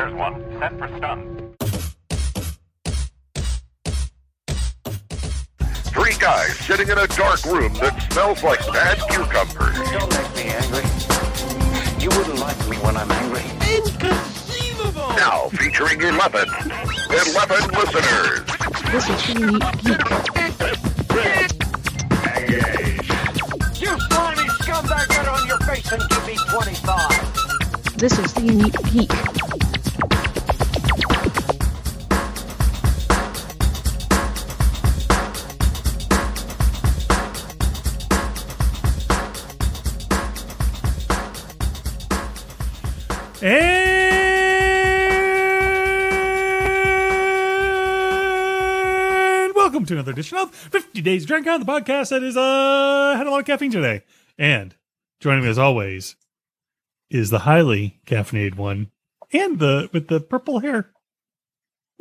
There's one. Set for stun. Three guys sitting in a dark room that smells like bad cucumbers. Don't make me angry. You wouldn't like me when I'm angry. Inconceivable! Now featuring 11 listeners. Listen to me, you slimy scumbag, get on your face and give me 25. This is the Unique Peak. And welcome to another edition of 50 Days Drunk On, the podcast that is had a lot of caffeine today. And joining me as always is the highly caffeinated one and the with the purple hair,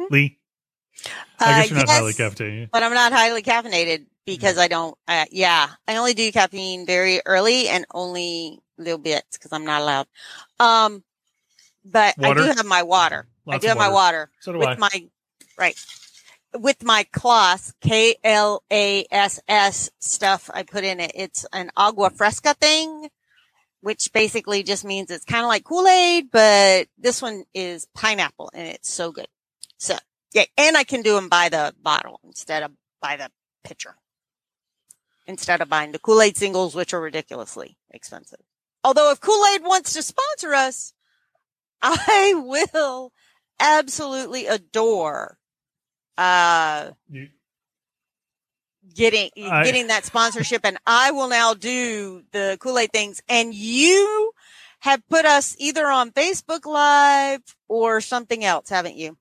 Lee. I guess you're not highly caffeinated, but I'm not highly caffeinated because I don't. I only do caffeine very early and only a little bits because I'm not allowed. But water. I do have my water. Lots of water. So do I. With my Kloss, Klass stuff I put in it. It's an agua fresca thing, which basically just means it's kind of like Kool-Aid, but this one is pineapple and it's so good. So, yeah. And I can do them by the bottle instead of by the pitcher. Instead of buying the Kool-Aid singles, which are ridiculously expensive. Although if Kool-Aid wants to sponsor us, I will absolutely adore getting that sponsorship, and I will now do the Kool-Aid things. And you have put us either on Facebook Live or something else, haven't you?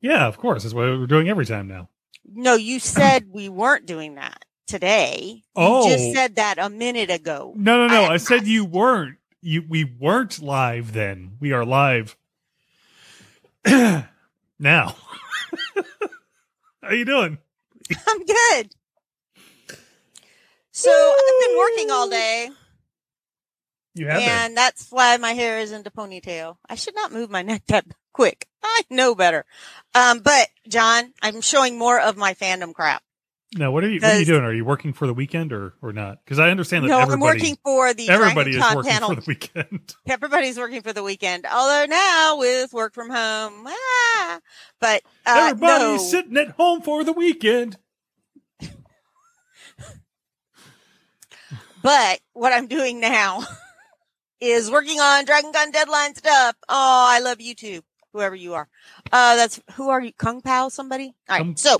Yeah, of course. That's what we're doing every time now. No, you said we weren't doing that today. Oh, you just said that a minute ago. No. I said you weren't. We weren't live then. We are live now. How you doing? I'm good. So I've been working all day. You have, and that's why my hair is in the ponytail. I should not move my neck that quick. I know better. But John, I'm showing more of my fandom crap. Now, what are you doing? Are you working for the weekend or not? Because I understand that everybody is working for the weekend. Everybody's working for the weekend. Although now with work from home, everybody's sitting at home for the weekend. But what I'm doing now is working on Dragon Gun Deadline stuff. Oh, I love YouTube. Whoever you are. Who are you? Kung Pao somebody? All right. So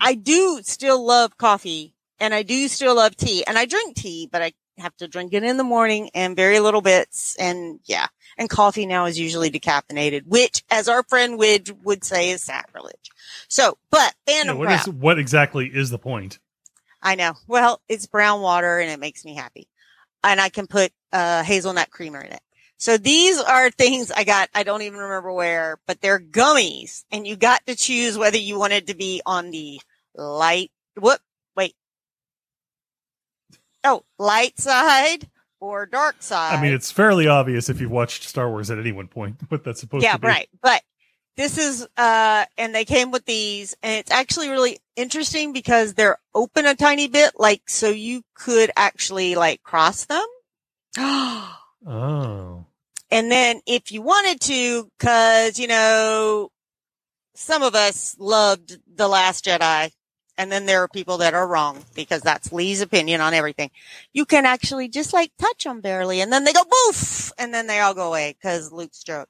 I do still love coffee and I do still love tea, and I drink tea, but I have to drink it in the morning and very little bits. And yeah. And coffee now is usually decaffeinated, which as our friend Widge would say is sacrilege. So, but fandom crap. What exactly is the point? I know. Well, it's brown water and it makes me happy, and I can put hazelnut creamer in it. So these are things I got, I don't even remember where, but they're gummies, and you got to choose whether you wanted to be on the light side or dark side. I mean, it's fairly obvious if you've watched Star Wars at any one point what that's supposed to be. Yeah, right. But this is, and they came with these, and it's actually really interesting because they're open a tiny bit, like, so you could actually like cross them. Oh. And then if you wanted to, because, you know, some of us loved The Last Jedi, and then there are people that are wrong because that's Lee's opinion on everything. You can actually just like touch them barely, and then they go boof, and then they all go away because Luke's joke.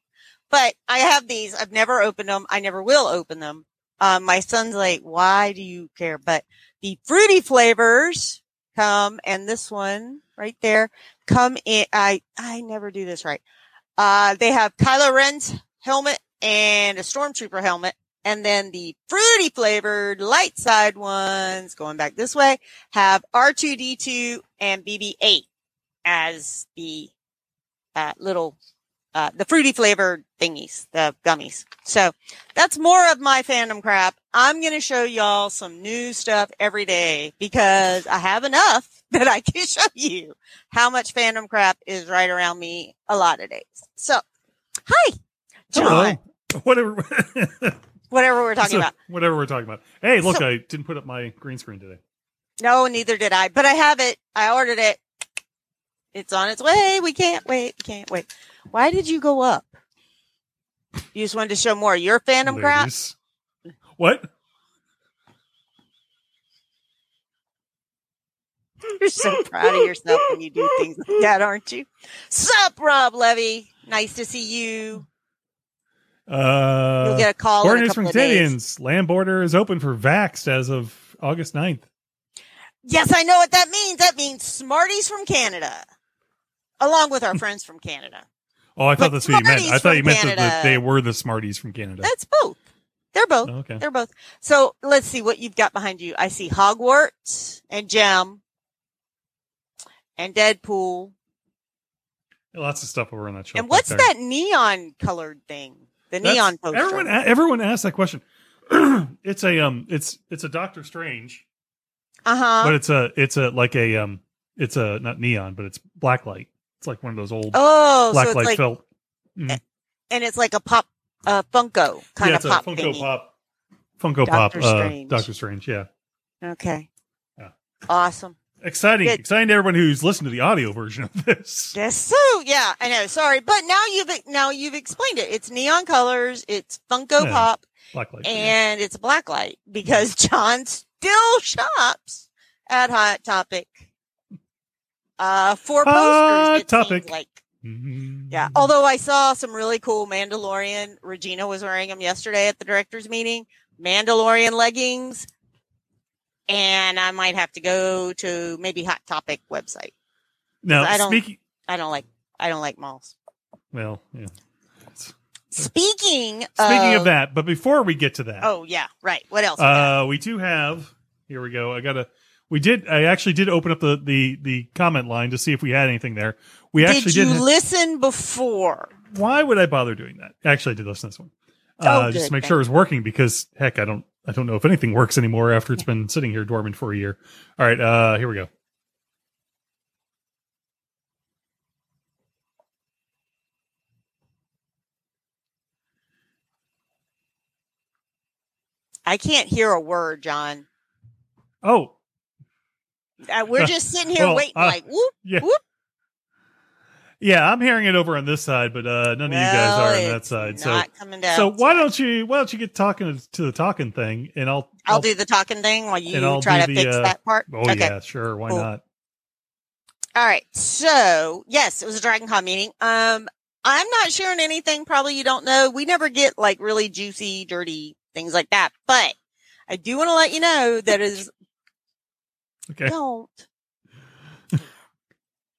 But I have these. I've never opened them. I never will open them. My son's like, why do you care? But the fruity flavors come, and this one right there come in. I never do this right. They have Kylo Ren's helmet and a Stormtrooper helmet, and then the fruity flavored light side ones going back this way have R2-D2 and BB-8 as the the fruity flavored thingies, the gummies. So that's more of my fandom crap. I'm going to show y'all some new stuff every day because I have enough that I can show you how much fandom crap is right around me a lot of days. So, hi, John. Hello. Whatever. Whatever we're talking about. Hey, look, I didn't put up my green screen today. No, neither did I. But I have it. I ordered it. It's on its way. We can't wait. Can't wait. Why did you go up? You just wanted to show more of your fandom crap? What? You're so proud of yourself when you do things like that, aren't you? Sup, Rob Levy. Nice to see you. You'll get a call in a couple of days. Land border is open for Vaxxed as of August 9th. Yes, I know what that means. That means Smarties from Canada, along with our friends from Canada. Oh, I thought that's what you meant. I thought you meant that they were the Smarties from Canada. That's both. They're both. Oh, okay. They're both. So let's see what you've got behind you. I see Hogwarts and Gem and Deadpool. Lots of stuff over on that show. And what's that neon colored thing? That's neon poster. Everyone asks that question. It's a Doctor Strange. But it's not neon, but it's blacklight. It's like one of those old blacklight felt. And it's like a pop Funko kind of pop thingy. Doctor Strange, yeah. Okay. Yeah. Awesome. Exciting. Good. Exciting to everyone who's listened to the audio version of this. Yes, so yeah, I know. Sorry, but now you've explained it. It's neon colors, it's Funko Pop, blacklight, and it's a blacklight because John's still shops at Hot Topic for posters. Yeah. Although I saw some really cool Mandalorian. Regina was wearing them yesterday at the director's meeting. Mandalorian leggings. And I might have to go to maybe Hot Topic website. No, I don't like malls. Well, yeah. Speaking of that, but before we get to that, oh yeah, right. What else? We do have. Here we go. I actually did open up the comment line to see if we had anything there. Did you listen before? Why would I bother doing that? Actually, I did listen to this one. Just to make sure it was working, because heck, I don't know if anything works anymore after it's been sitting here dormant for a year. All right, here we go. I can't hear a word, John. Oh. We're just sitting here waiting like, whoop, whoop. Yeah, I'm hearing it over on this side, but none of you guys are on that side. So why don't you get talking to the talking thing, and I'll do the talking thing while you try to fix that part. Oh, okay. Yeah, sure. Why not? All right. So, yes, it was a Dragon Con meeting. I'm not sharing anything probably you don't know. We never get like really juicy, dirty things like that. But I do want to let you know that is okay.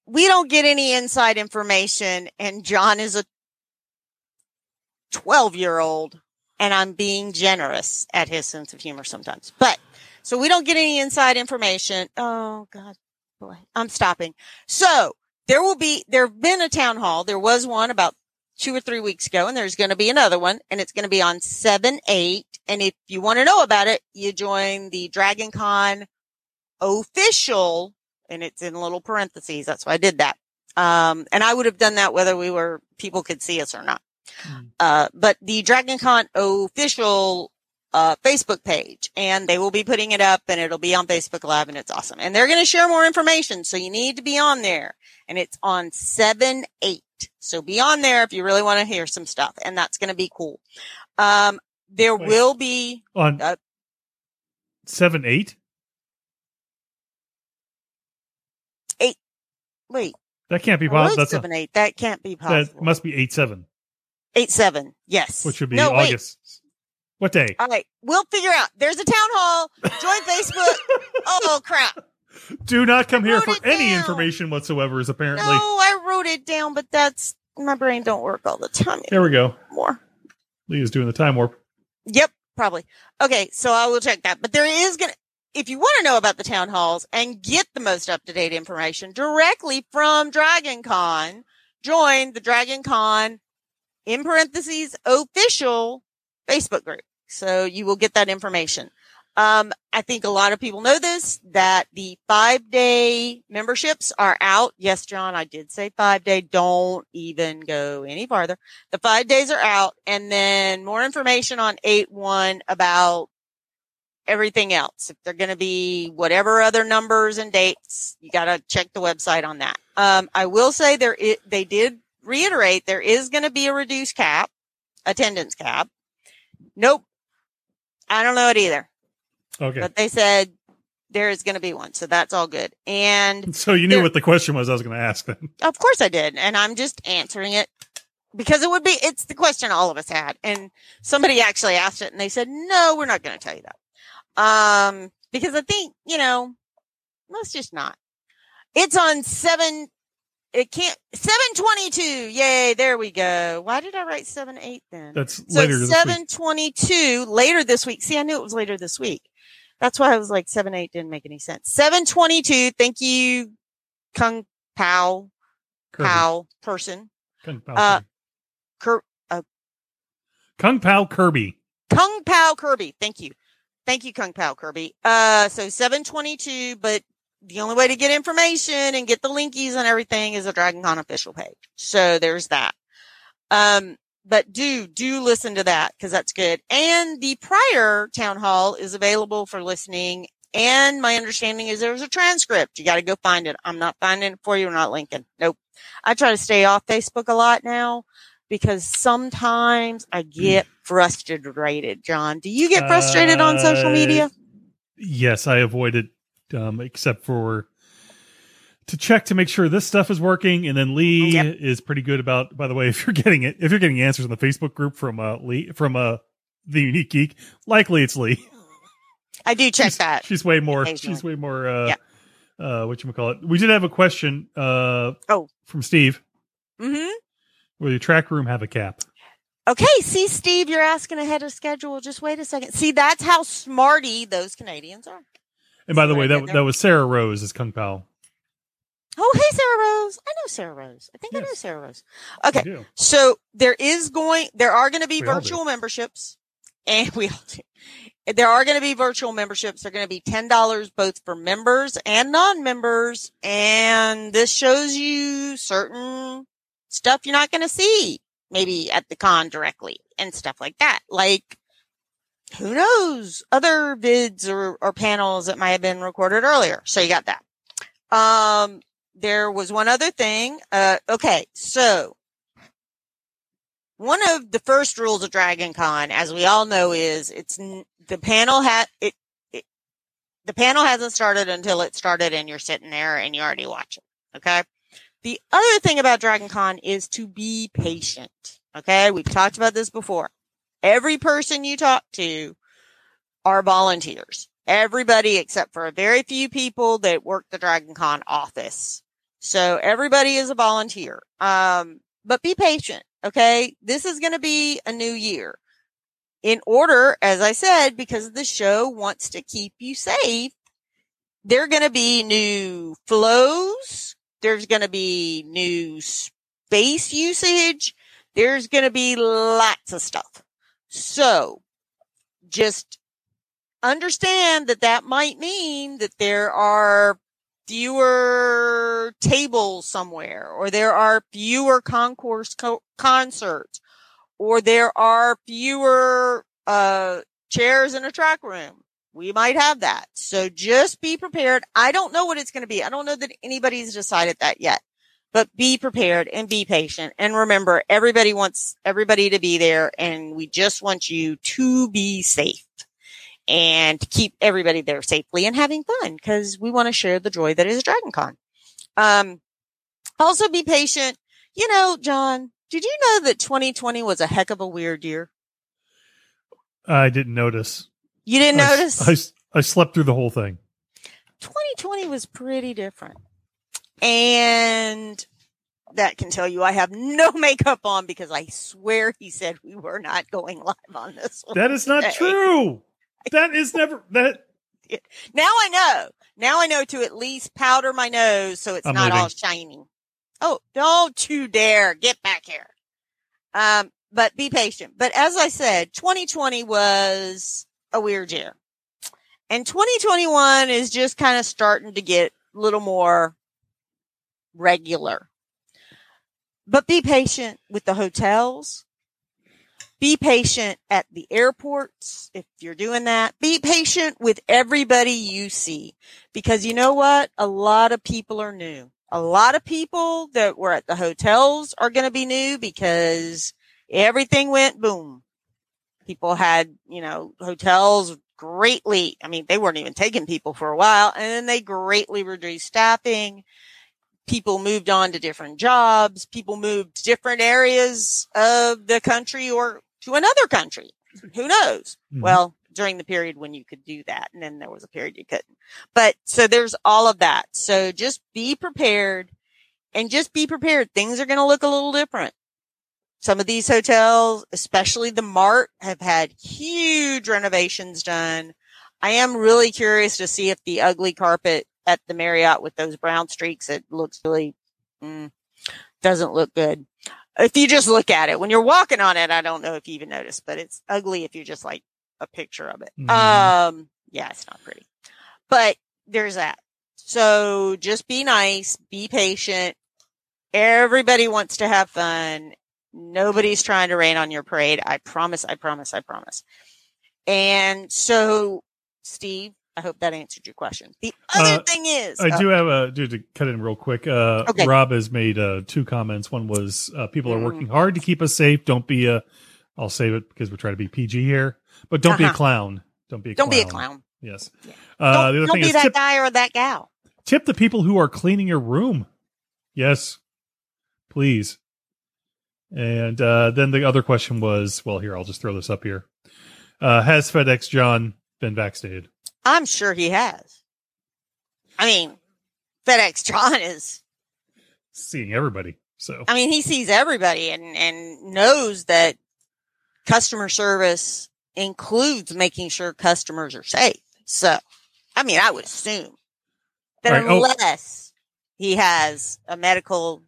We don't get any inside information, and John is a 12-year-old, and I'm being generous at his sense of humor sometimes. But so we don't get any inside information. Oh God, boy, I'm stopping. So there've been a town hall. There was one about 2 or 3 weeks ago, and there's going to be another one, and it's going to be on 7/8. And if you want to know about it, you join the Dragon Con official, and it's in little parentheses. That's why I did that. And I would have done that whether people could see us or not. But the Dragon Con official Facebook page, and they will be putting it up, and it'll be on Facebook Live, and it's awesome. And they're going to share more information, so you need to be on there. And it's on 7/8. So be on there if you really want to hear some stuff, and that's going to be cool. Will be on 7/8. Wait, that can't be possible. That's 7/8. That can't be possible. That must be 8/7. 8/7. Yes, which would be August. Wait. What day? All right, we'll figure out. There's a town hall. Join Facebook. Oh crap! Do not come here for any information whatsoever. Is apparently. No, I wrote it down, but that's my brain don't work all the time. Here we go. More. Leah's doing the time warp. Yep, probably. Okay, so I will check that. But there is gonna. If you want to know about the town halls and get the most up-to-date information directly from Dragon Con, join the Dragon Con official Facebook group. So you will get that information. I think a lot of people know this, that the 5-day memberships are out. Yes, John, I did say 5-day. Don't even go any farther. The 5 days are out. And then more information on 8-1 about everything else. If they're going to be whatever other numbers and dates, you got to check the website on that. I will say they did reiterate there is going to be a reduced cap, attendance cap. Nope. I don't know it either. Okay. But they said there is going to be one. So that's all good. And so you knew what the question was I was going to ask them. Of course I did. And I'm just answering it because it's the question all of us had. And somebody actually asked it and they said, no, we're not going to tell you that. Because I think, let's just not. It's on 722. Yay. There we go. Why did I write 7/8 then? That's so later this 7/22 week. Later this week. See, I knew it was later this week. That's why I was like 7/8 didn't make any sense. 7/22. Thank you. Kung Pao. Kirby. Pao person. Kung Pao. Kung Pao Kirby. Kung Pao Kirby. Thank you. Thank you. Kung Pao Kirby. So 7/22, but the only way to get information and get the linkies and everything is a DragonCon official page. So there's that. But do listen to that because that's good. And the prior town hall is available for listening. And my understanding is there's a transcript. You got to go find it. I'm not finding it for you. We're not linking. Nope. I try to stay off Facebook a lot now because sometimes I get frustrated. John, do you get frustrated on social media? Yes, I avoid it. Except for to check to make sure this stuff is working. And then Lee is pretty good about, by the way, if you're getting answers in the Facebook group from Lee, from the Unique Geek, likely it's Lee. I do check that. She's way more, whatchamacallit. We did have a question, from Steve. Mm-hmm. Will your track room have a cap? Okay. See, Steve, you're asking ahead of schedule. Just wait a second. See, that's how smarty those Canadians are. And by the way, that was Sarah Rose as Kung Pao. Oh, hey, Sarah Rose. I know Sarah Rose. I know Sarah Rose. Okay. So there are going to be virtual memberships. And we all do. There are going to be virtual memberships. They're going to be $10 both for members and non-members. And this shows you certain stuff you're not going to see maybe at the con directly and stuff like that. Like, who knows, other vids or panels that might have been recorded earlier. So you got that. There was one other thing. So one of the first rules of DragonCon, as we all know, is the panel hasn't started until it started and you're sitting there and you're already watching. Okay. The other thing about DragonCon is to be patient. Okay. We've talked about this before. Every person you talk to are volunteers. Everybody except for a very few people that work the DragonCon office. So everybody is a volunteer. But be patient, okay? This is going to be a new year. In order, as I said, because the show wants to keep you safe, there are going to be new flows. There's going to be new space usage. There's going to be lots of stuff. So just understand that might mean that there are fewer tables somewhere, or there are fewer concourse concerts, or there are fewer chairs in a track room. We might have that. So just be prepared. I don't know what it's going to be. I don't know that anybody's decided that yet. But be prepared and be patient. And remember, everybody wants everybody to be there. And we just want you to be safe and to keep everybody there safely and having fun because we want to share the joy that is DragonCon. Also be patient. John, did you know that 2020 was a heck of a weird year? I didn't notice. You didn't notice? I slept through the whole thing. 2020 was pretty different. And that can tell you I have no makeup on because I swear he said we were not going live on this one. That is not true. That is never that. Now I know. Now I know to at least powder my nose so it's not all shiny. Oh, don't you dare get back here. But be patient. But as I said, 2020 was a weird year. And 2021 is just kind of starting to get a little more regular. But be patient with the hotels. Be patient at the airports if you're doing that. Be patient with everybody you see, because you know what? A lot of people are new. A lot of people that were at the hotels are going to be new because everything went boom. People had, you know, hotels greatly. I mean, they weren't even taking people for a while, and then they greatly reduced staffing. People moved on to different jobs. People moved different areas of the country or to another country. Who knows? Mm-hmm. Well, during the period when you could do that, and then there was a period you couldn't. But so there's all of that. So just be prepared, and just be prepared. Things are going to look a little different. Some of these hotels, especially the Mart, have had huge renovations done. I am really curious to see if the ugly carpet at the Marriott with those brown streaks, it looks really, doesn't look good. If you just look at it, when you're walking on it, I don't know if you even notice, but it's ugly if you just like a picture of it. Mm-hmm. Yeah, it's not pretty, but there's that. So just be nice, be patient. Everybody wants to have fun. Nobody's trying to rain on your parade. I promise. And so, Steve, I hope that answered your question. The other thing is... I do have to cut in real quick. Okay. Rob has made two comments. One was, people are working hard to keep us safe. Don't be a... I'll save it because we're trying to be PG here. But don't be a clown. Don't be a clown. Yes. Yeah. The other thing is, don't be that guy or that gal. Tip the people who are cleaning your room. Yes. Please. And then the other question was... Well, here, I'll just throw this up here. Has FedEx John been vaccinated? I'm sure he has. I mean, FedEx John is seeing everybody. So I mean, he sees everybody and knows that customer service includes making sure customers are safe. So, I mean, I would assume that unless he has a medical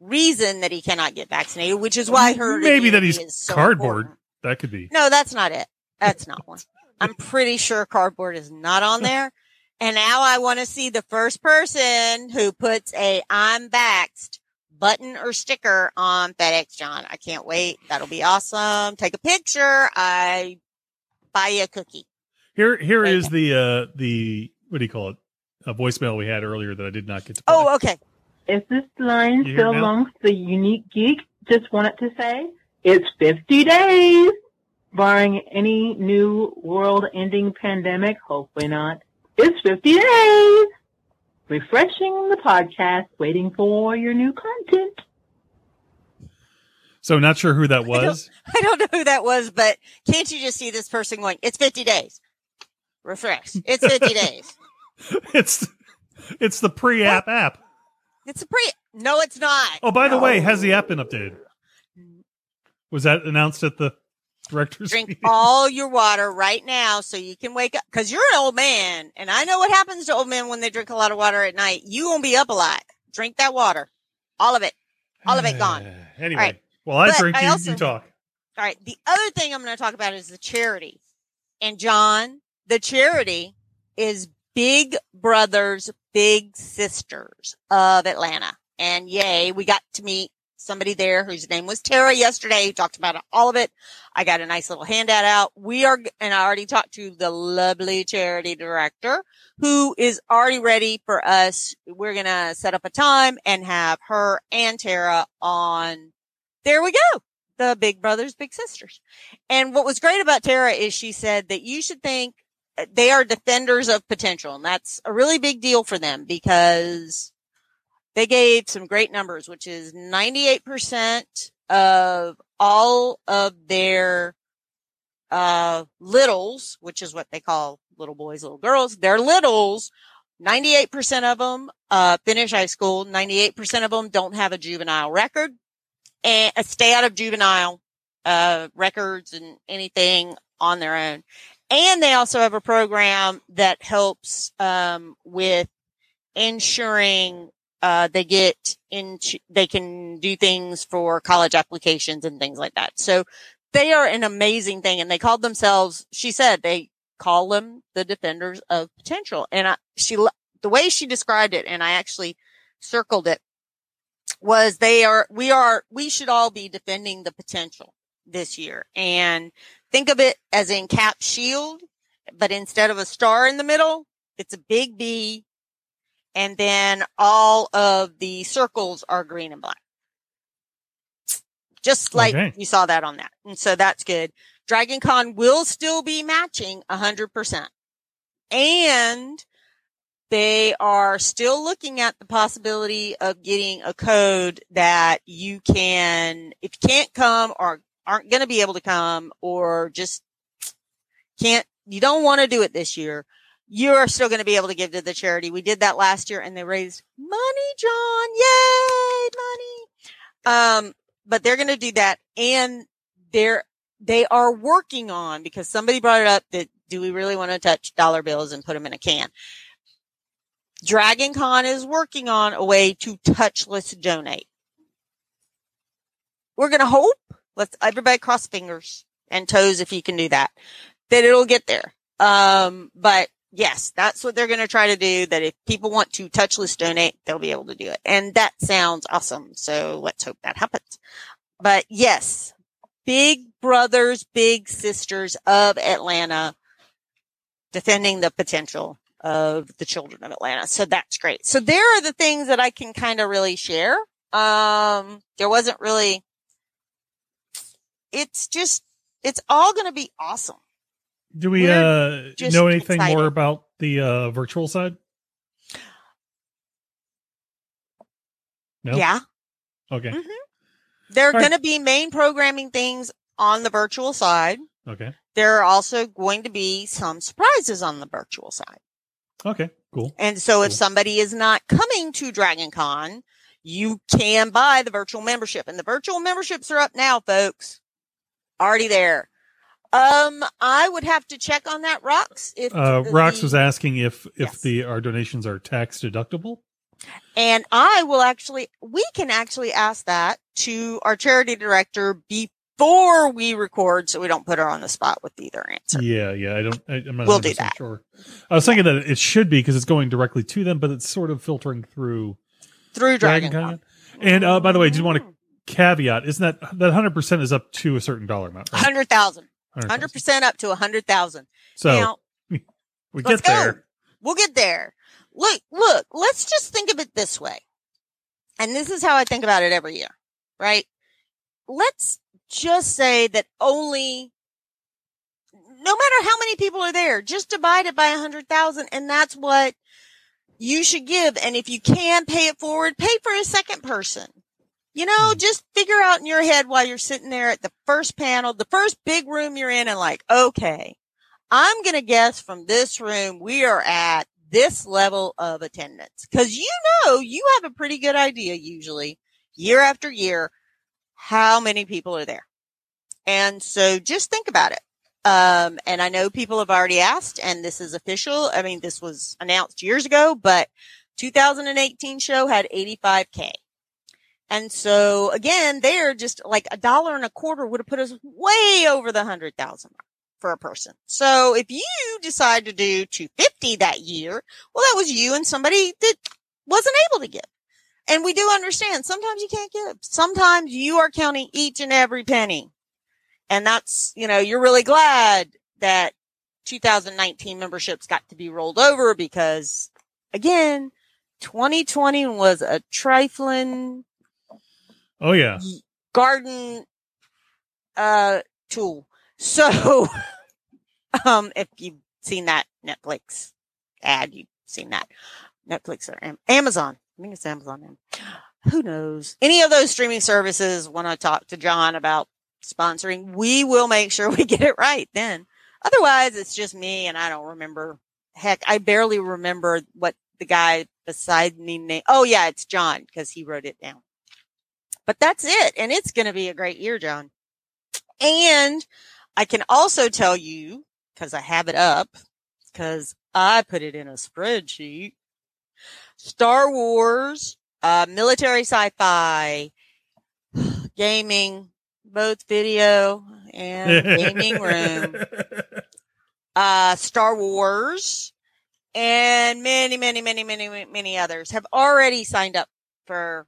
reason that he cannot get vaccinated, which is why I heard maybe that he's so cardboard. Important. That could be. No, that's not it. That's not one. I'm pretty sure cardboard is not on there. And now I want to see the first person who puts a I'm vaxxed button or sticker on FedEx John. I can't wait. That'll be awesome. Take a picture. I buy you a cookie. Here okay. is the what do you call it? A voicemail we had earlier that I did not get to play. Oh, okay. If this line still belongs to the Unique Geek, just wanted to say it's 50 days. Barring any new world-ending pandemic, hopefully not, it's 50 days. Refreshing the podcast, waiting for your new content. So not sure who that was. I don't know who that was, but can't you just see this person going, it's 50 days. Refresh. It's 50 days. It's the pre-app app. It's a pre... No, it's not. Oh, by the way, has the app been updated? Was that announced at the... Director's Drink meeting. All your water right now so you can wake up, because you're an old man, and I know what happens to old men when they drink a lot of water at night. You won't be up a lot. Drink that water. All of it gone. Anyway, right. Well, I but drink, I also, you talk. All right. The other thing I'm going to talk about is the charity. And John, the charity is Big Brothers, Big Sisters of Atlanta. And yay, we got to meet somebody there whose name was Tara yesterday, who talked about all of it. I got a nice little handout out. And I already talked to the lovely charity director, who is already ready for us. We're going to set up a time and have her and Tara on. There we go. The Big Brothers, Big Sisters. And what was great about Tara is she said that you should think they are defenders of potential. And that's a really big deal for them, because they gave some great numbers, which is 98% of all of their littles, which is what they call little boys, little girls. Their littles, 98% of them finish high school. 98% of them don't have a juvenile record, and stay out of juvenile records and anything on their own. And they also have a program that helps with ensuring they can do things for college applications and things like that. So they are an amazing thing. And they called themselves, she said, they call them the defenders of potential. And the way she described it, and I actually circled it, was we should all be defending the potential this year. And think of it as in Cap Shield, but instead of a star in the middle, it's a big B. And then all of the circles are green and black. Just like you saw that on that. And so that's good. DragonCon will still be matching 100%. And they are still looking at the possibility of getting a code that you can, if you can't come or aren't going to be able to come or just can't, you don't want to do it this year, you are still going to be able to give to the charity. We did that last year and they raised money, John. Yay, money. But they're going to do that. And they are working on, because somebody brought it up, that do we really want to touch dollar bills and put them in a can? DragonCon is working on a way to touchless donate. We're going to hope, let's everybody cross fingers and toes if you can do that, that it'll get there. But yes, that's what they're going to try to do, that if people want to touchless donate, they'll be able to do it. And that sounds awesome. So let's hope that happens. But yes, big brothers, big sisters of Atlanta, defending the potential of the children of Atlanta. So that's great. So there are the things that I can kind of really share. There wasn't really, it's all going to be awesome. Do we know anything excited. More about the virtual side? No? Yeah. Okay. Mm-hmm. There are going to be main programming things on the virtual side. Okay. There are also going to be some surprises on the virtual side. Okay, cool. And so if somebody is not coming to DragonCon, you can buy the virtual membership. And the virtual memberships are up now, folks. Already there. I would have to check on that, Rox. If Rox was asking if our donations are tax deductible. And we can actually ask that to our charity director before we record, so we don't put her on the spot with either answer. Yeah. I'm not we'll do that. Sure. I was thinking that it should be, because it's going directly to them, but it's sort of filtering through DragonCon. And by the way, I did want to caveat, isn't that 100% is up to a certain dollar amount? Right? 100,000. 100% up to 100,000. So now, we get there. Go. We'll get there. Look, let's just think of it this way. And this is how I think about it every year, right? Let's just say that only, no matter how many people are there, just divide it by 100,000. And that's what you should give. And if you can pay it forward, pay for a second person. You know, just figure out in your head while you're sitting there at the first panel, the first big room you're in, and like, okay, I'm going to guess from this room we are at this level of attendance. Because you know, you have a pretty good idea usually, year after year, how many people are there. And so just think about it. And I know people have already asked, and this is official. I mean, this was announced years ago, but 2018 show had 85K. And so again, they're just like $1.25 would have put us way over the 100,000 mark for a person. So if you decide to do 250 that year, well, that was you and somebody that wasn't able to give. And we do understand sometimes you can't give. Sometimes you are counting each and every penny. And that's, you know, you're really glad that 2019 memberships got to be rolled over, because again, 2020 was a trifling garden tool. So if you've seen that Netflix ad, you've seen that Netflix or Amazon. I think it's Amazon. Who knows? Any of those streaming services want to talk to John about sponsoring? We will make sure we get it right then. Otherwise, it's just me and I don't remember. Heck, I barely remember what the guy beside me named. Oh, yeah, it's John, because he wrote it down. But that's it. And it's going to be a great year, John. And I can also tell you, because I have it up, because I put it in a spreadsheet, Star Wars, military sci-fi, gaming, both video and gaming room. Star Wars, and many others have already signed up for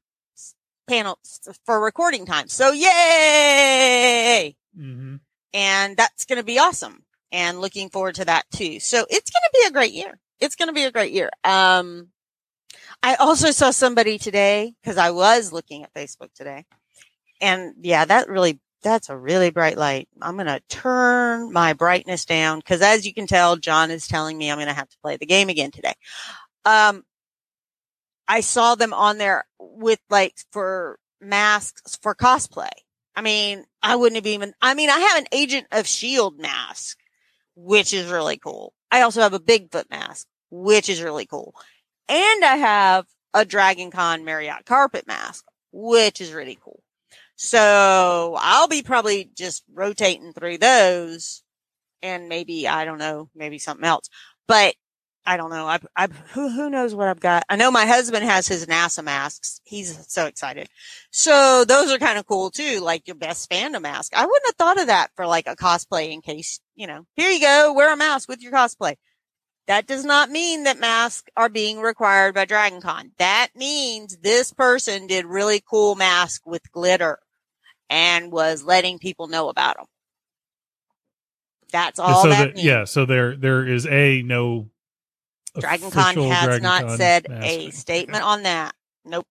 panels for recording time. So yay! Mm-hmm. And that's going to be awesome. And looking forward to that too. So it's going to be a great year. It's going to be a great year. I also saw somebody today, because I was looking at Facebook today. And yeah, that's a really bright light. I'm going to turn my brightness down, because as you can tell, John is telling me I'm going to have to play the game again today. I saw them on there with for masks for cosplay. I mean, I have an Agent of S.H.I.E.L.D. mask, which is really cool. I also have a Bigfoot mask, which is really cool. And I have a Dragon Con Marriott carpet mask, which is really cool. So I'll be probably just rotating through those, and maybe something else, but I don't know. Who knows what I've got? I know my husband has his NASA masks. He's so excited. So those are kind of cool too. Like your best fandom mask. I wouldn't have thought of that for a cosplay, in case, here you go. Wear a mask with your cosplay. That does not mean that masks are being required by Dragon Con. That means this person did really cool masks with glitter and was letting people know about them. That's all that means. Yeah. So there is no. Dragon Con has not said a statement on that. Nope.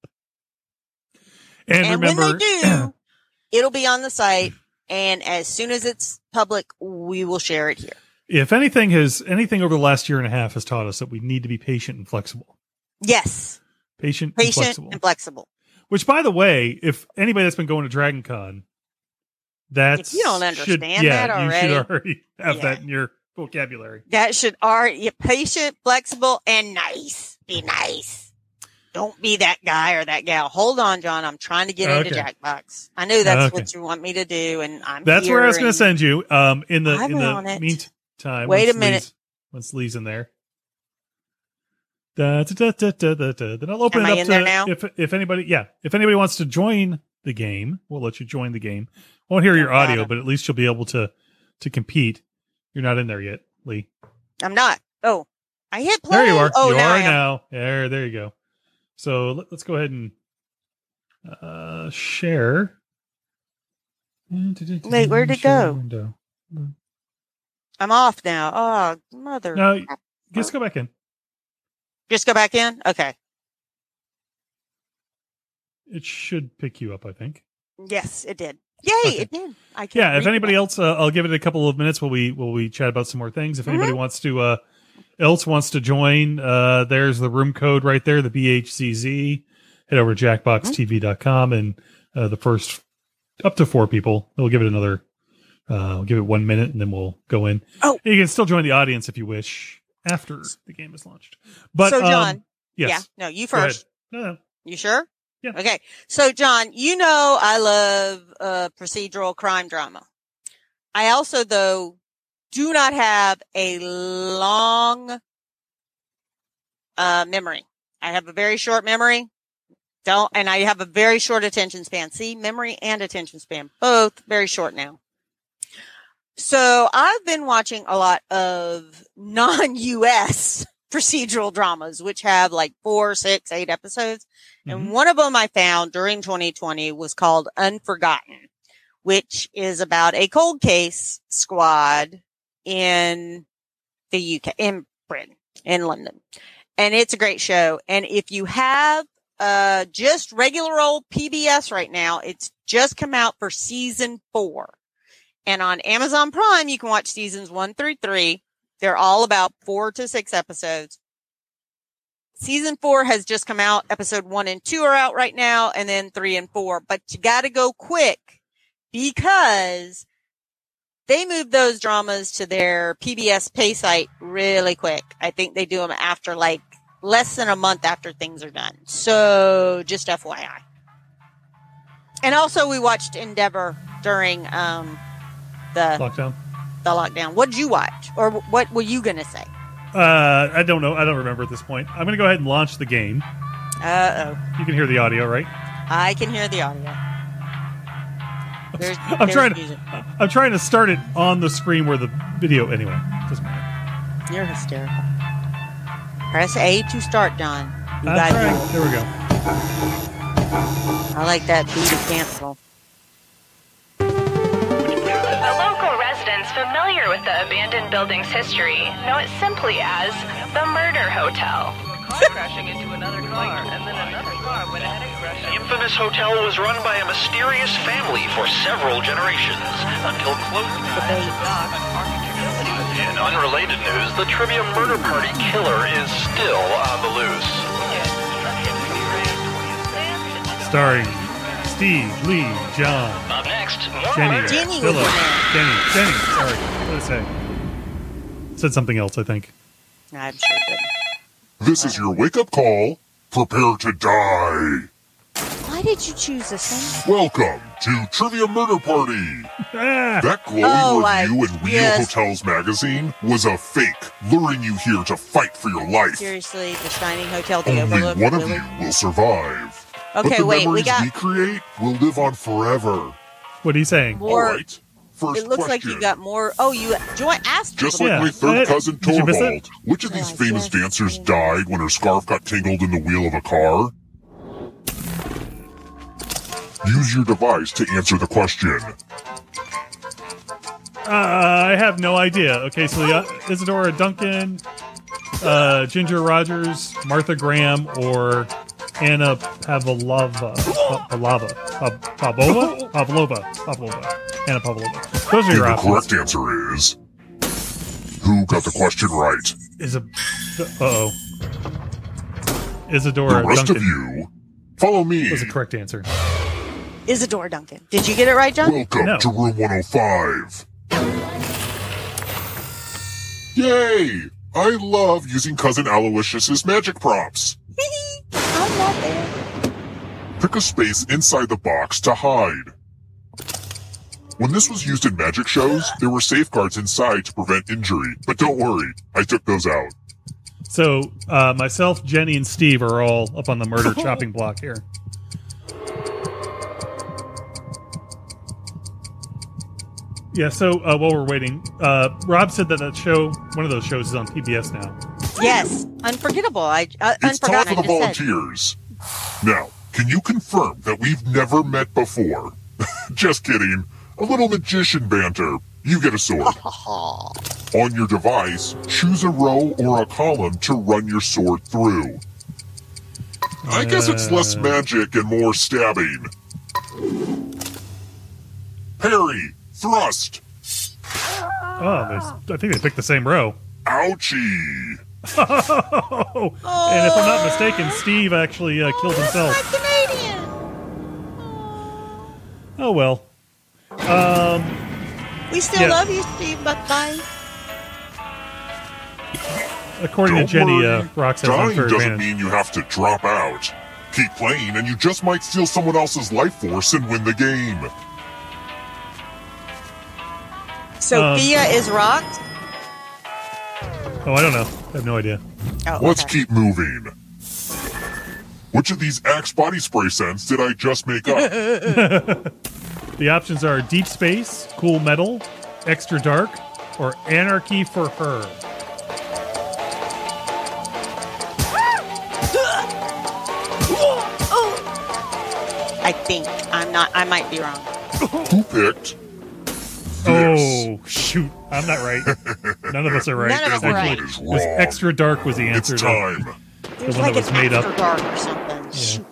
And remember, when they do, it'll be on the site, and as soon as it's public, we will share it here. If anything over the last year and a half has taught us that we need to be patient and flexible. Yes. Patient and flexible. Which, by the way, if anybody that's been going to Dragon Con, that's... If you don't understand that already. You should already have that in your vocabulary. That should already... Patient, flexible, and nice. Be nice. Don't be that guy or that gal. Hold on, John. I'm trying to get into Jackbox. I know that's what you want me to do, and I'm That's where I was going to send you. In the meantime... Wait a minute. Once Lee's in there. Then I'll open it up to now? If anybody wants to join the game, we'll let you join the game. Won't hear your audio, but at least you'll be able to compete. You're not in there yet, Lee. I'm not. Oh, I hit play. There you are. Oh, you are now. There you go. So let's go ahead and share. Wait, where'd it go? Window. I'm off now. Oh, mother. No, just go back in. Just go back in? Okay. It should pick you up, I think. Yes, it did. Yay, It did. I can't if anybody else, I'll give it a couple of minutes while we chat about some more things. If anybody wants to join, there's the room code right there, the BHCZ. Head over to jackboxtv.com, and the first up to 4 people, they'll give it another... we'll give it 1 minute, and then we'll go in. Oh, you can still join the audience if you wish after the game is launched. But so, John, yes. Yeah, no, you first. No. You sure? Yeah. Okay. So, John, I love procedural crime drama. I also, though, do not have a long memory. I have a very short memory. And I have a very short attention span. See, memory and attention span, both very short now. So I've been watching a lot of non-US procedural dramas, which have 4, 6, 8 episodes. Mm-hmm. And one of them I found during 2020 was called Unforgotten, which is about a cold case squad in the UK, in Britain, in London. And it's a great show. And if you have just regular old PBS right now, it's just come out for season 4. And on Amazon Prime, you can watch seasons 1 through 3. They're all about 4 to 6 episodes. Season 4 has just come out. Episode 1 and 2 are out right now, and then 3 and 4. But you got to go quick, because they move those dramas to their PBS pay site really quick. I think they do them after less than a month after things are done. So just FYI. And also, we watched Endeavor during... The lockdown. What did you watch, or what were you gonna say? I don't know. I don't remember at this point. I'm gonna go ahead and launch the game. You can hear the audio, right? I can hear the audio. I'm trying to start it on the screen where the video. Anyway, doesn't matter. You're hysterical. Press A to start, Don. You got it. There we go. I like that B to cancel. The local residents familiar with the abandoned building's history know it simply as the Murder Hotel. Crashing into another car, and then another car went ahead and crashed. The infamous hotel was run by a mysterious family for several generations until closing its dock on architecturability. In unrelated news, the trivia murder party killer is still on the loose. Starring Steve, Lee, John. Up next, Jenny, Philip, Jenny. Sorry, what did I say? Said something else, I think. I'm sure it did. This is your wake-up call. Prepare to die. Why did you choose this one? Welcome to Trivia Murder Party. That glowing review in Real Hotels magazine was a fake, luring you here to fight for your life. Seriously, the Shining Hotel they overlooked. Only one of you will survive. Okay, but the memories we create will live on forever. What are you saying? All right. First it looks question. Like you got more. Oh, you asked. Just like my third cousin Torvald, which of these famous dancers died when her scarf got tangled in the wheel of a car? Use your device to answer the question. I have no idea. Okay, so Isadora Duncan, Ginger Rogers, Martha Graham, or Anna Pavlova. Anna Pavlova. Those are your options. The correct answer is... Who got the question right? Isadora Duncan. The rest of you, follow me. Was the correct answer. Isadora Duncan. Did you get it right, John? Welcome to Room 105. Yay! I love using Cousin Aloysius's magic props. I'm not there. Pick a space inside the box to hide. When this was used in magic shows, there were safeguards inside to prevent injury. But don't worry, I took those out. So, myself, Jenny, and Steve are all up on the murder chopping block here. Yeah, so while we're waiting, Rob said that show, one of those shows, is on PBS now. Yes, Unforgettable. It's time for the volunteers. Now, can you confirm that we've never met before? Just kidding. A little magician banter. You get a sword. On your device, choose a row or a column to run your sword through. I guess it's less magic and more stabbing. Parry. Thrust. Oh, I think they picked the same row. Ouchie. And if I'm not mistaken, Steve actually killed himself. That's my Canadian. Oh, well. We still love you, Steve, but bye. According to Jenny, Rock says unfair advantage. Dying doesn't mean you have to drop out. Keep playing, and you just might steal someone else's life force and win the game. Sophia is Rock? Oh, I don't know. I have no idea. Let's keep moving. Which of these Axe body spray scents did I just make up? The options are Deep Space, Cool Metal, Extra Dark, or Anarchy for Her. I think. I might be wrong. Who picked? Oh, shoot. I'm not right. None of us are right. None of us are right. Extra Dark was the answer. It's time. It was like an After Dark or something. Yeah. Shoot.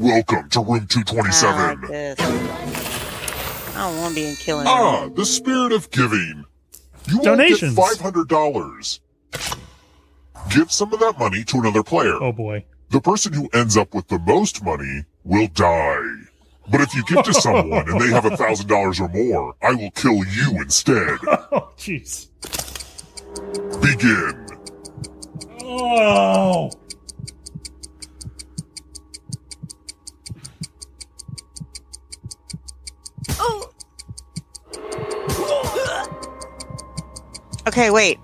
Welcome to room 227. I don't want to be in killing. The spirit of giving. You donations. All get $500. Give some of that money to another player. Oh boy. The person who ends up with the most money will die. But if you give to someone and they have $1,000 or more, I will kill you instead. Oh, jeez. Begin. Oh. Oh. Okay, wait.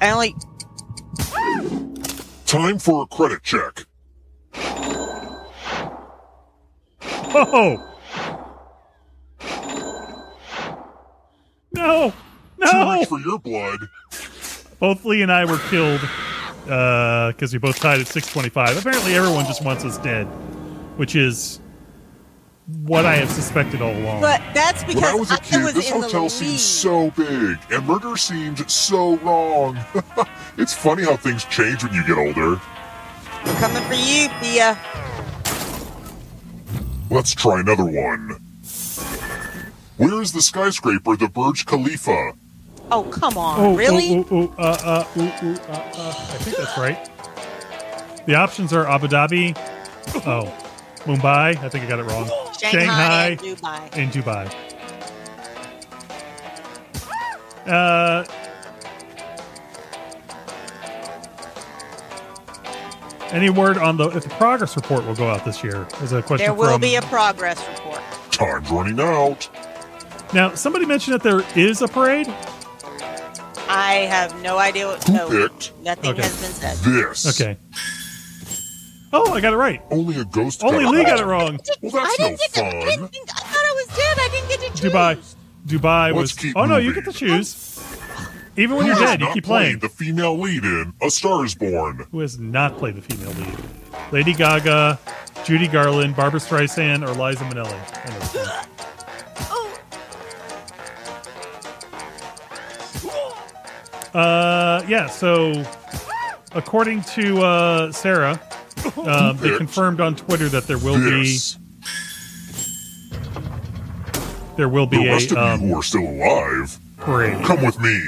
Time for a credit check. Oh. No. Too much for your blood. Both Lee and I were killed because we both died at 6:25. Apparently everyone just wants us dead, which is what I have suspected all along. But that's because when I was a kid, this hotel seemed so big, and murder seemed so wrong. It's funny how things change when you get older. I'm coming for you, Thea. Let's try another one. Where is the skyscraper, the Burj Khalifa? Oh, come on, really? I think that's right. The options are Abu Dhabi, Mumbai, I think I got it wrong, Shanghai and Dubai. Any word on if the progress report will go out this year? Is a question. There will be a progress report. Time's running out. Now, somebody mentioned that there is a parade. I have no idea what. Nothing has been said. Okay. Oh, I got it right. Only a ghost. Only Lee got it wrong. Well, that's no fun. I thought I was dead. I didn't get to choose. Dubai was. Oh no, you get to choose. Even when you're dead, you keep playing. The female lead in A Star Is Born. Who has not played the female lead? Lady Gaga, Judy Garland, Barbra Streisand, or Liza Minnelli. So according to Sarah, they confirmed on Twitter that there will be the rest of you who are still alive. Parade. Come with me.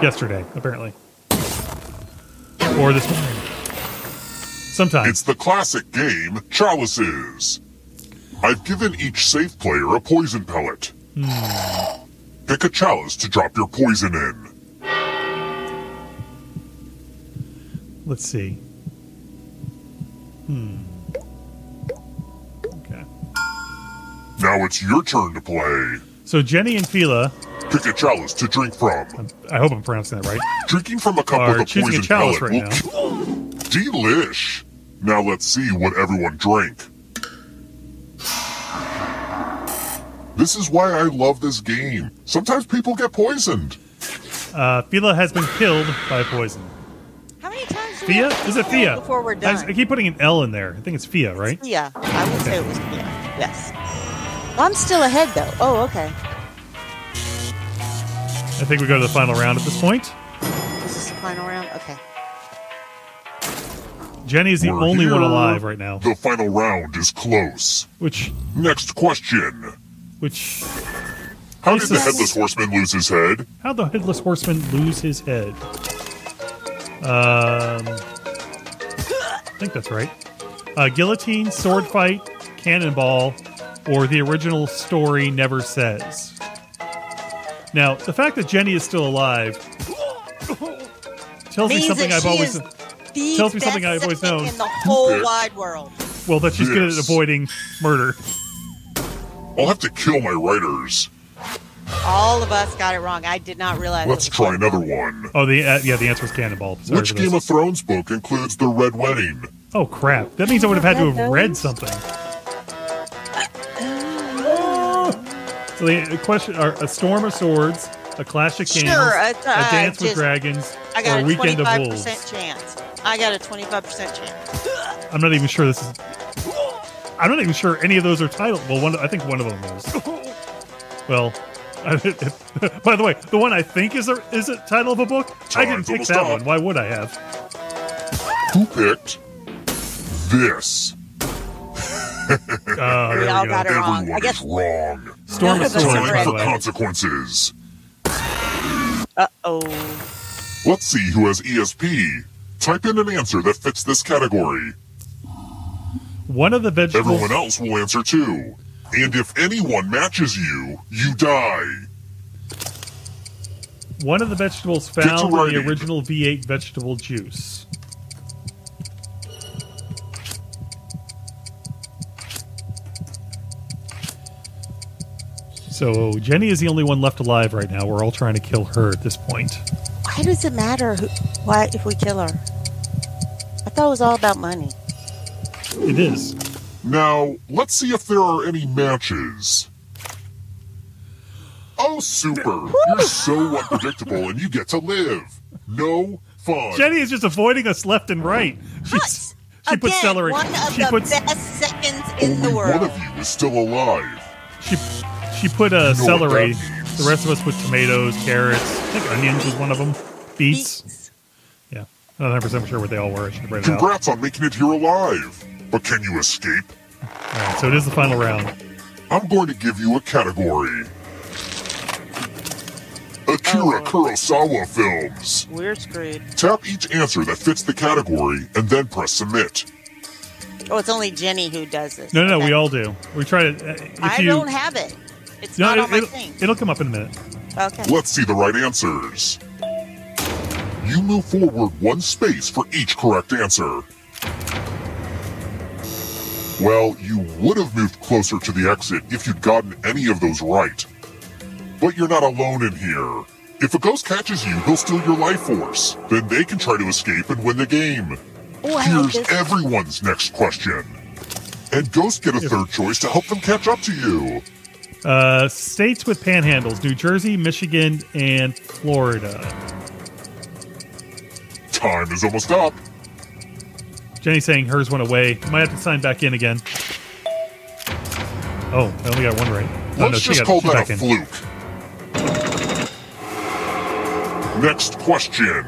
Yesterday, apparently, or this morning. Sometimes it's the classic game Chalices. I've given each safe player a poison pellet. Pick a chalice to drop your poison in. Let's see. Okay. Now it's your turn to play. So Jenny and Fila... Pick a chalice to drink from. I hope I'm pronouncing that right. Drinking from a cup of the poison pellet right now. Delish. Now let's see what everyone drank. This is why I love this game. Sometimes people get poisoned. Fila has been killed by poison. How many times do Fia? Is it Fia? Before we're done. I keep putting an L in there. I think it's Fia, right? Yeah, I would say it was Fia. Yes. Well, I'm still ahead, though. Oh, okay. I think we go to the final round at this point. This is the final round? Okay. Jenny is the only one alive right now. The final round is close. Next question. How did the Headless Horseman lose his head? How'd the Headless Horseman lose his head? I think that's right. Guillotine, sword fight, cannonball, or the original story never says. Now, the fact that Jenny is still alive tells me something I've always known. In the whole wide world. Well, that she's good at avoiding murder. I'll have to kill my writers. All of us got it wrong. I did not realize. Let's try another one. Oh, the answer was Cannonball. Sorry. Which Game of Thrones book includes the Red Wedding? Oh, crap. That means I would have had to have read something. So the question are A Storm of Swords, A Clash of Kings, A Dance with Dragons, or A Weekend of Wolves. I got a 25% chance. I'm not even sure this is... I'm not even sure any of those are titled. Well, I think one of them is. Well, by the way, the one I think is a title of a book. I didn't pick that one. Why would I have? Who picked this? We all got it wrong. I guess wrong. Storm of Swords. Time for consequences. Let's see who has ESP. Type in an answer that fits this category. One of the vegetables... Everyone else will answer too. And if anyone matches you, you die. One of the vegetables found in the original V8 vegetable juice. So Jenny is the only one left alive right now. We're all trying to kill her at this point. Why does it matter why if we kill her? I thought it was all about money. It is. Now, let's see if there are any matches. Oh, Super, you're so unpredictable and you get to live. No fun. Jenny is just avoiding us left and right. She's, she again, puts celery. One of she the puts, best seconds in the world. One of you is still alive. She put celery. The rest of us put tomatoes, carrots. I think onions was one of them. Beets. Yeah. I'm not 100% sure what they all were. I should write it out. Congrats on making it here alive. But can you escape? All right, so it is the final round. I'm going to give you a category. Akira Kurosawa films. We're screwed. Tap each answer that fits the category and then press submit. Oh, it's only Jenny who does this. No, okay. We all do. We try to. Don't have it. It's not on my thing. It'll come up in a minute. Okay. Let's see the right answers. You move forward one space for each correct answer. Well, you would have moved closer to the exit if you'd gotten any of those right. But you're not alone in here. If a ghost catches you, he'll steal your life force. Then they can try to escape and win the game. Ooh, here's everyone's next question. And ghosts get a third choice to help them catch up to you. States with panhandles: New Jersey, Michigan, and Florida. Time is almost up. Jenny's saying hers went away. Might have to sign back in again. Oh, I only got one right. Let's just call that a fluke. Next question.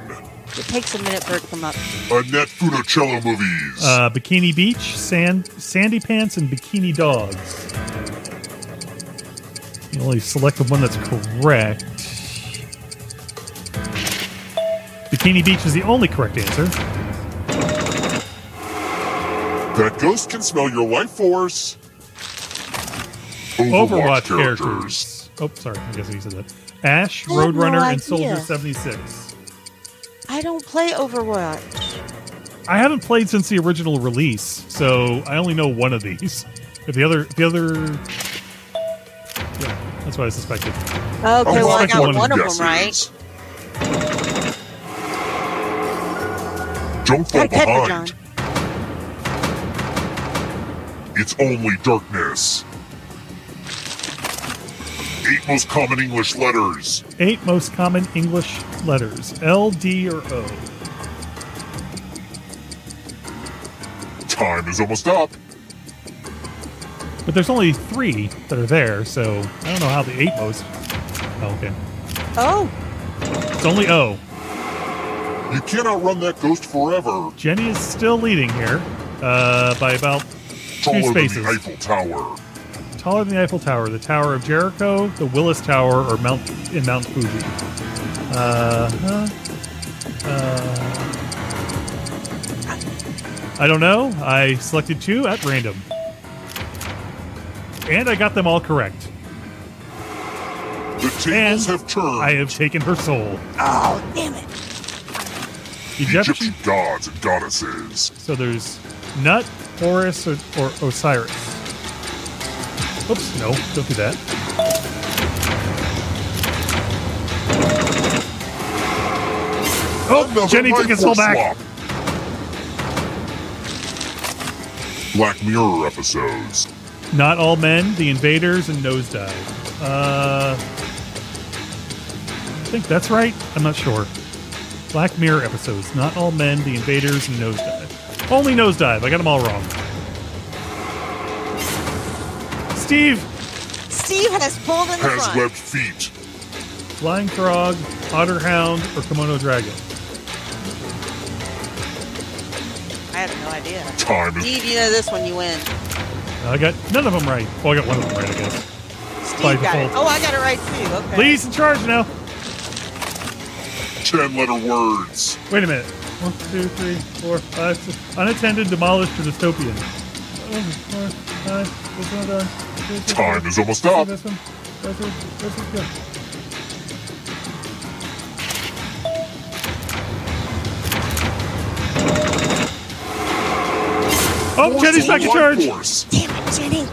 It takes a minute for it to come up. Annette Funicello movies. Bikini Beach, Sandy Pants, and Bikini Dogs. You only select the one that's correct. Bikini Beach is the only correct answer. That ghost can smell your life force. Overwatch characters. Oh, sorry. I guess he said that. Ash, Roadrunner, and Soldier 76. I don't play Overwatch. I haven't played since the original release, so I only know one of these. But yeah, that's what I suspected. Okay, well, I got one of them right. Don't fall behind. It's only darkness. 8 most common English letters. 8 most common English letters. L, D, or O. Time is almost up. But there's only 3 that are there, so I don't know how the 8 most... Oh, okay. Oh! It's only O. You can't outrun that ghost forever. Jenny is still leading here by about... Taller than the Eiffel Tower. Taller than the Eiffel Tower, the Tower of Jericho, the Willis Tower, or Mount Fuji. I don't know. I selected 2 at random, and I got them all correct. The tables have turned. I have taken her soul. Oh, damn it! Egyptian gods and goddesses. So there's Nut, Horus, or Osiris. Oops, no, don't do that. Oh, Jenny took his soul back. Black Mirror episodes. Not All Men, The Invaders, and Nosedive. I think that's right. I'm not sure. Black Mirror episodes. Not All Men, The Invaders, and Nosedive. Only Nosedive. I got them all wrong. Steve has pulled in the front. Has webbed feet. Flying Frog, Otter Hound, or Komodo Dragon? I have no idea. Steve, you know this one, you win. I got none of them right. Well, I got one of them right, I guess. Steve got it. Oh, I got it right, too. Okay. Lee's in charge now. 10-letter words. Wait a minute. 1, 2, 3, 4, 5, 6. Unattended, demolished, or dystopian? 1, 4, 5... Time is almost up. Oh, Jenny's back in charge. Damn it, Jenny.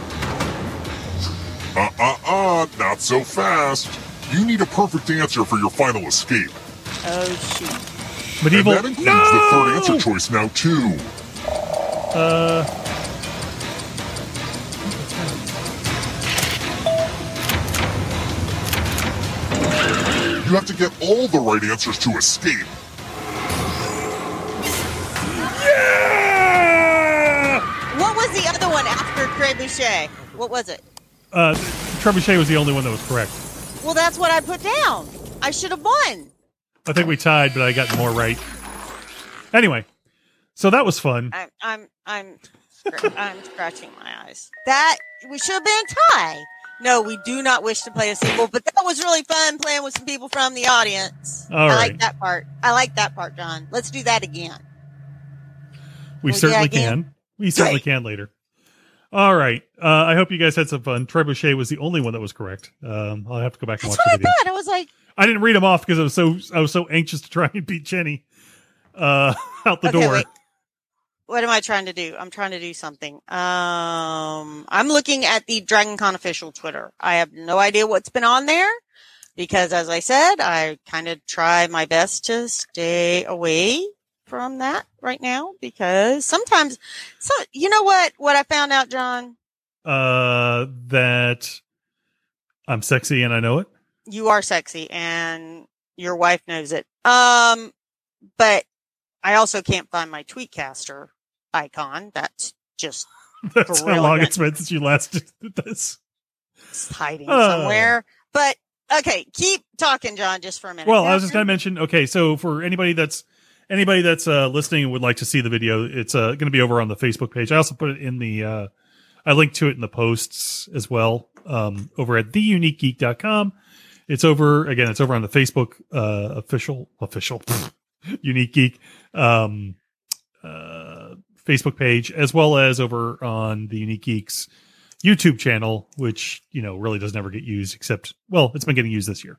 Not so fast. You need a perfect answer for your final escape. Oh, shoot. Medieval. And that includes the third answer choice now, too. You have to get all the right answers to escape. Yeah! What was the other one after Trebuchet? What was it? Trebuchet was the only one that was correct. Well, that's what I put down. I should have won. I think we tied, but I got more right. Anyway, so that was fun. I'm scratching my eyes. That we should have been a tie. No, we do not wish to play a sequel, but that was really fun playing with some people from the audience. All right. like that part. I like that part, John. Let's do that again. We certainly can. We certainly can later. All right. I hope you guys had some fun. Trebuchet was the only one that was correct. I'll have to go back and watch the video. That's what I thought. I was like, I didn't read them off because I was so anxious to try and beat Jenny out the door. Wait. What am I trying to do? I'm trying to do something. I'm looking at the Dragon Con official Twitter. I have no idea what's been on there because, as I said, I kind of try my best to stay away from that right now because sometimes, you know what I found out, John? That I'm sexy and I know it. You are sexy and your wife knows it. But I also can't find my Tweetcaster icon. That's just that's how long it's been since you last did this. It's hiding somewhere. But okay, keep talking, John, just for a minute. Well, I was just gonna mention, okay, so for anybody that's listening and would like to see the video, it's gonna be over on the Facebook page. I also put it in the I linked to it in the posts as well, over at theuniquegeek.com. It's over again, it's over on the Facebook official Unique Geek Facebook page, as well as over on the Unique Geeks YouTube channel, which, you know, really doesn't ever get used, except, well, it's been getting used this year.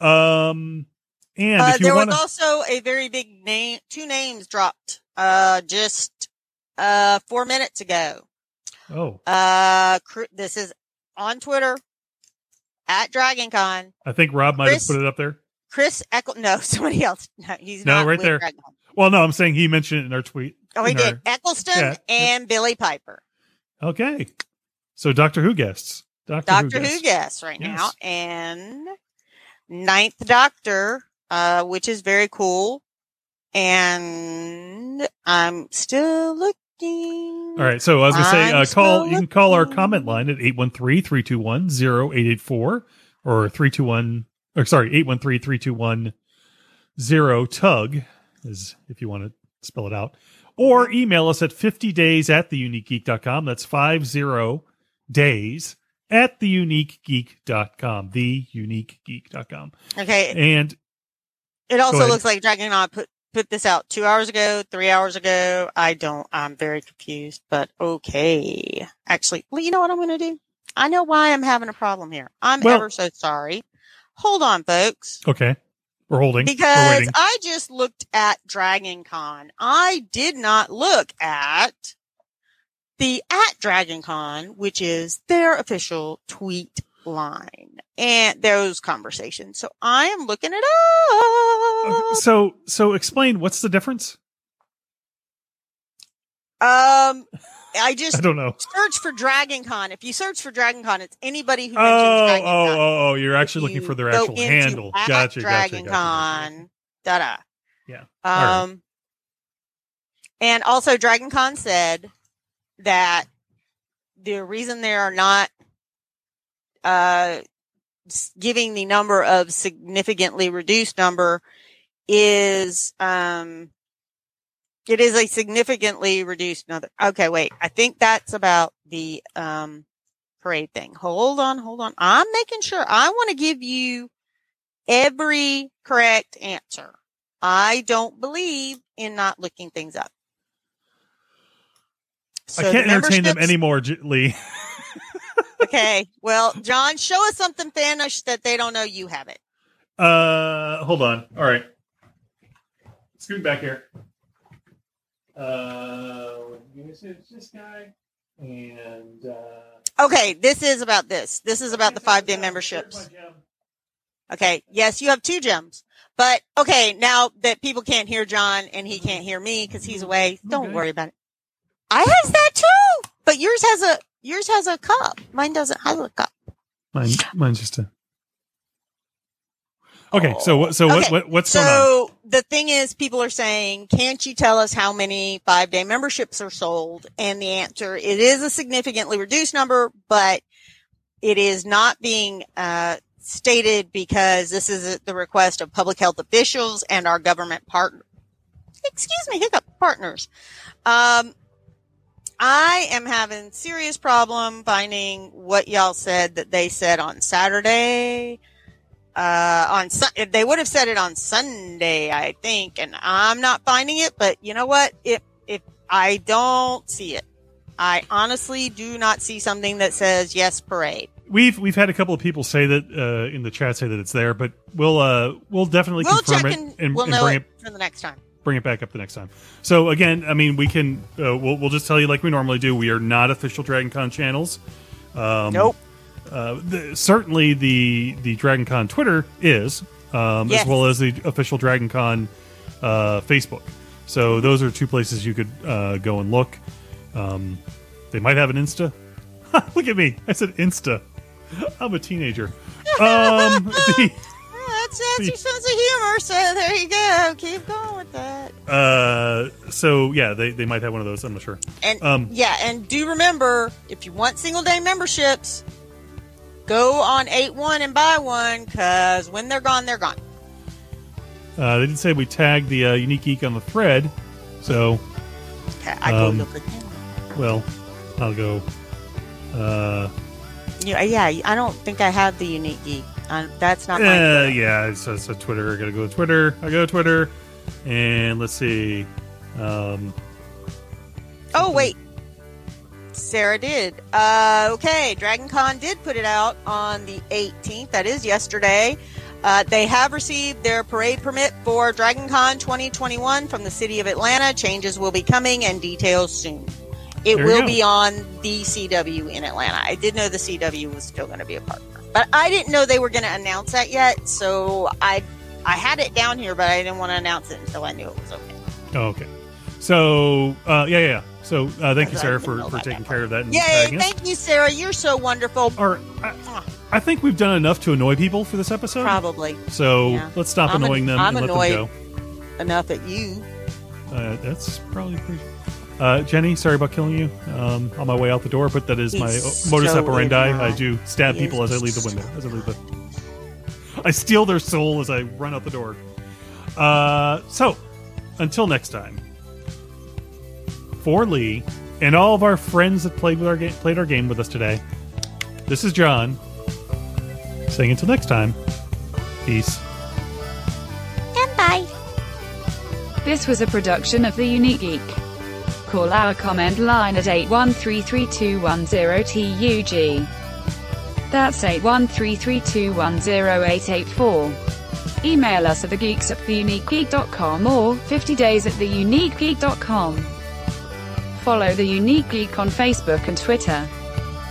And if you there was also a very big name, two names dropped just 4 minutes ago. Oh, this is on Twitter at DragonCon. I think Rob might have put it up there. Chris Eccles, no, somebody else. No, he's not right there. Dragon. Well, no, I'm saying he mentioned it in our tweet. Oh, he did. Eccleston and Billy Piper. Okay, so Doctor Who guests. Doctor Who guests right now, and Ninth Doctor, which is very cool. And I'm still looking. All right, so I was gonna say, you can call our comment line at 813-321-0884 or 321. Or sorry, 813-321-0TUG is if you want to spell it out. Or email us at 50days@theuniquegeek.com. That's 50days@theuniquegeek.com. Theuniquegeek.com. Okay. And it also looks like Dragon and I put this out 2 hours ago, 3 hours ago. I'm very confused, but okay. Actually, well, you know what I'm going to do? I know why I'm having a problem here. I'm ever so sorry. Hold on, folks. Okay. We're holding. Because I just looked at DragonCon. I did not look at the @DragonCon, which is their official tweet line and those conversations. So I am looking it up. So explain, what's the difference? I don't know. Search for DragonCon. If you search for DragonCon, it's anybody who mentions DragonCon. Oh, you're actually looking for their actual handle. Gotcha, DragonCon. Da-da. Yeah. Right. And also DragonCon said that the reason they are not giving the number of significantly reduced number is it is a significantly reduced number. Okay, wait. I think that's about the parade thing. Hold on. I'm making sure. I want to give you every correct answer. I don't believe in not looking things up. So I can't entertain them anymore, Lee. Okay. Well, John, show us something Spanish that they don't know you have it. Hold on. All right. Scoot back here. This guy and okay, this is about the 5-day memberships. Okay, yes, you have 2 gems, but okay, now that people can't hear John and he can't hear me because he's away, don't worry about it. I have that too, but yours has a cup. Mine doesn't have a cup. Mine's just a Okay, what's going on? So the thing is, people are saying, can't you tell us how many 5-day memberships are sold? And the answer, it is a significantly reduced number, but it is not being stated because this is the request of public health officials and our government partners. Partners. I am having serious problem finding what y'all said that they said on Saturday. They would have said it on Sunday, I think, and I'm not finding it, but you know what? If I don't see it, I honestly do not see something that says yes parade. We've had a couple of people say that in the chat say that it's there, but we'll definitely confirm it and know bring it for the next time. Bring it back up the next time. So again, I mean, we can we'll just tell you like we normally do. We are not official Dragon Con channels. Nope. Certainly the Dragon Con Twitter is, yes, as well as the official Dragon Con Facebook. So those are two places you could go and look. They might have an Insta. Look at me. I said Insta. I'm a teenager. That's your sense of humor, so there you go. Keep going with that. So, yeah, they might have one of those. I'm not sure. And yeah, and do remember, if you want single-day memberships, go on 8-1 and buy one, because when they're gone, they're gone. They did say we tagged the Unique Geek on the thread, so... I go look at him. Well, I'll go... Yeah, I don't think I have the Unique Geek. That's not my yeah, it's a Twitter. I gotta go to Twitter. I go to Twitter. And let's see. Oh, wait. Sarah did. Okay, DragonCon did put it out on the 18th. That is yesterday. They have received their parade permit for DragonCon 2021 from the city of Atlanta. Changes will be coming and details soon. It will be on the CW in Atlanta. I did know the CW was still going to be a partner, but I didn't know they were going to announce that yet. So I had it down here, but I didn't want to announce it until I knew it was okay. Oh, okay. So, yeah. So, thank you, Sarah, for taking care of that. And tagging us. Thank you, Sarah. You're so wonderful. I think we've done enough to annoy people for this episode. Probably. So, let's stop annoying them and let them go. Enough at you. That's probably pretty... Jenny, sorry about killing you on my way out the door, but that is my modus operandi. I do stab people as I leave the window. I steal their soul as I run out the door. So, until next time, for Lee and all of our friends that played our game with us today, this is John saying until next time, peace. And bye. This was a production of the Unique Geek. Call our comment line at 8133210TUG. That's 81332108884. Email us at thegeeks@theuniquegeek.com or 50days@theuniquegeek.com. Follow The Unique Geek on Facebook and Twitter.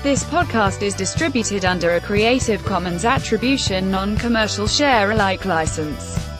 This podcast is distributed under a Creative Commons Attribution Non-Commercial Share Alike license.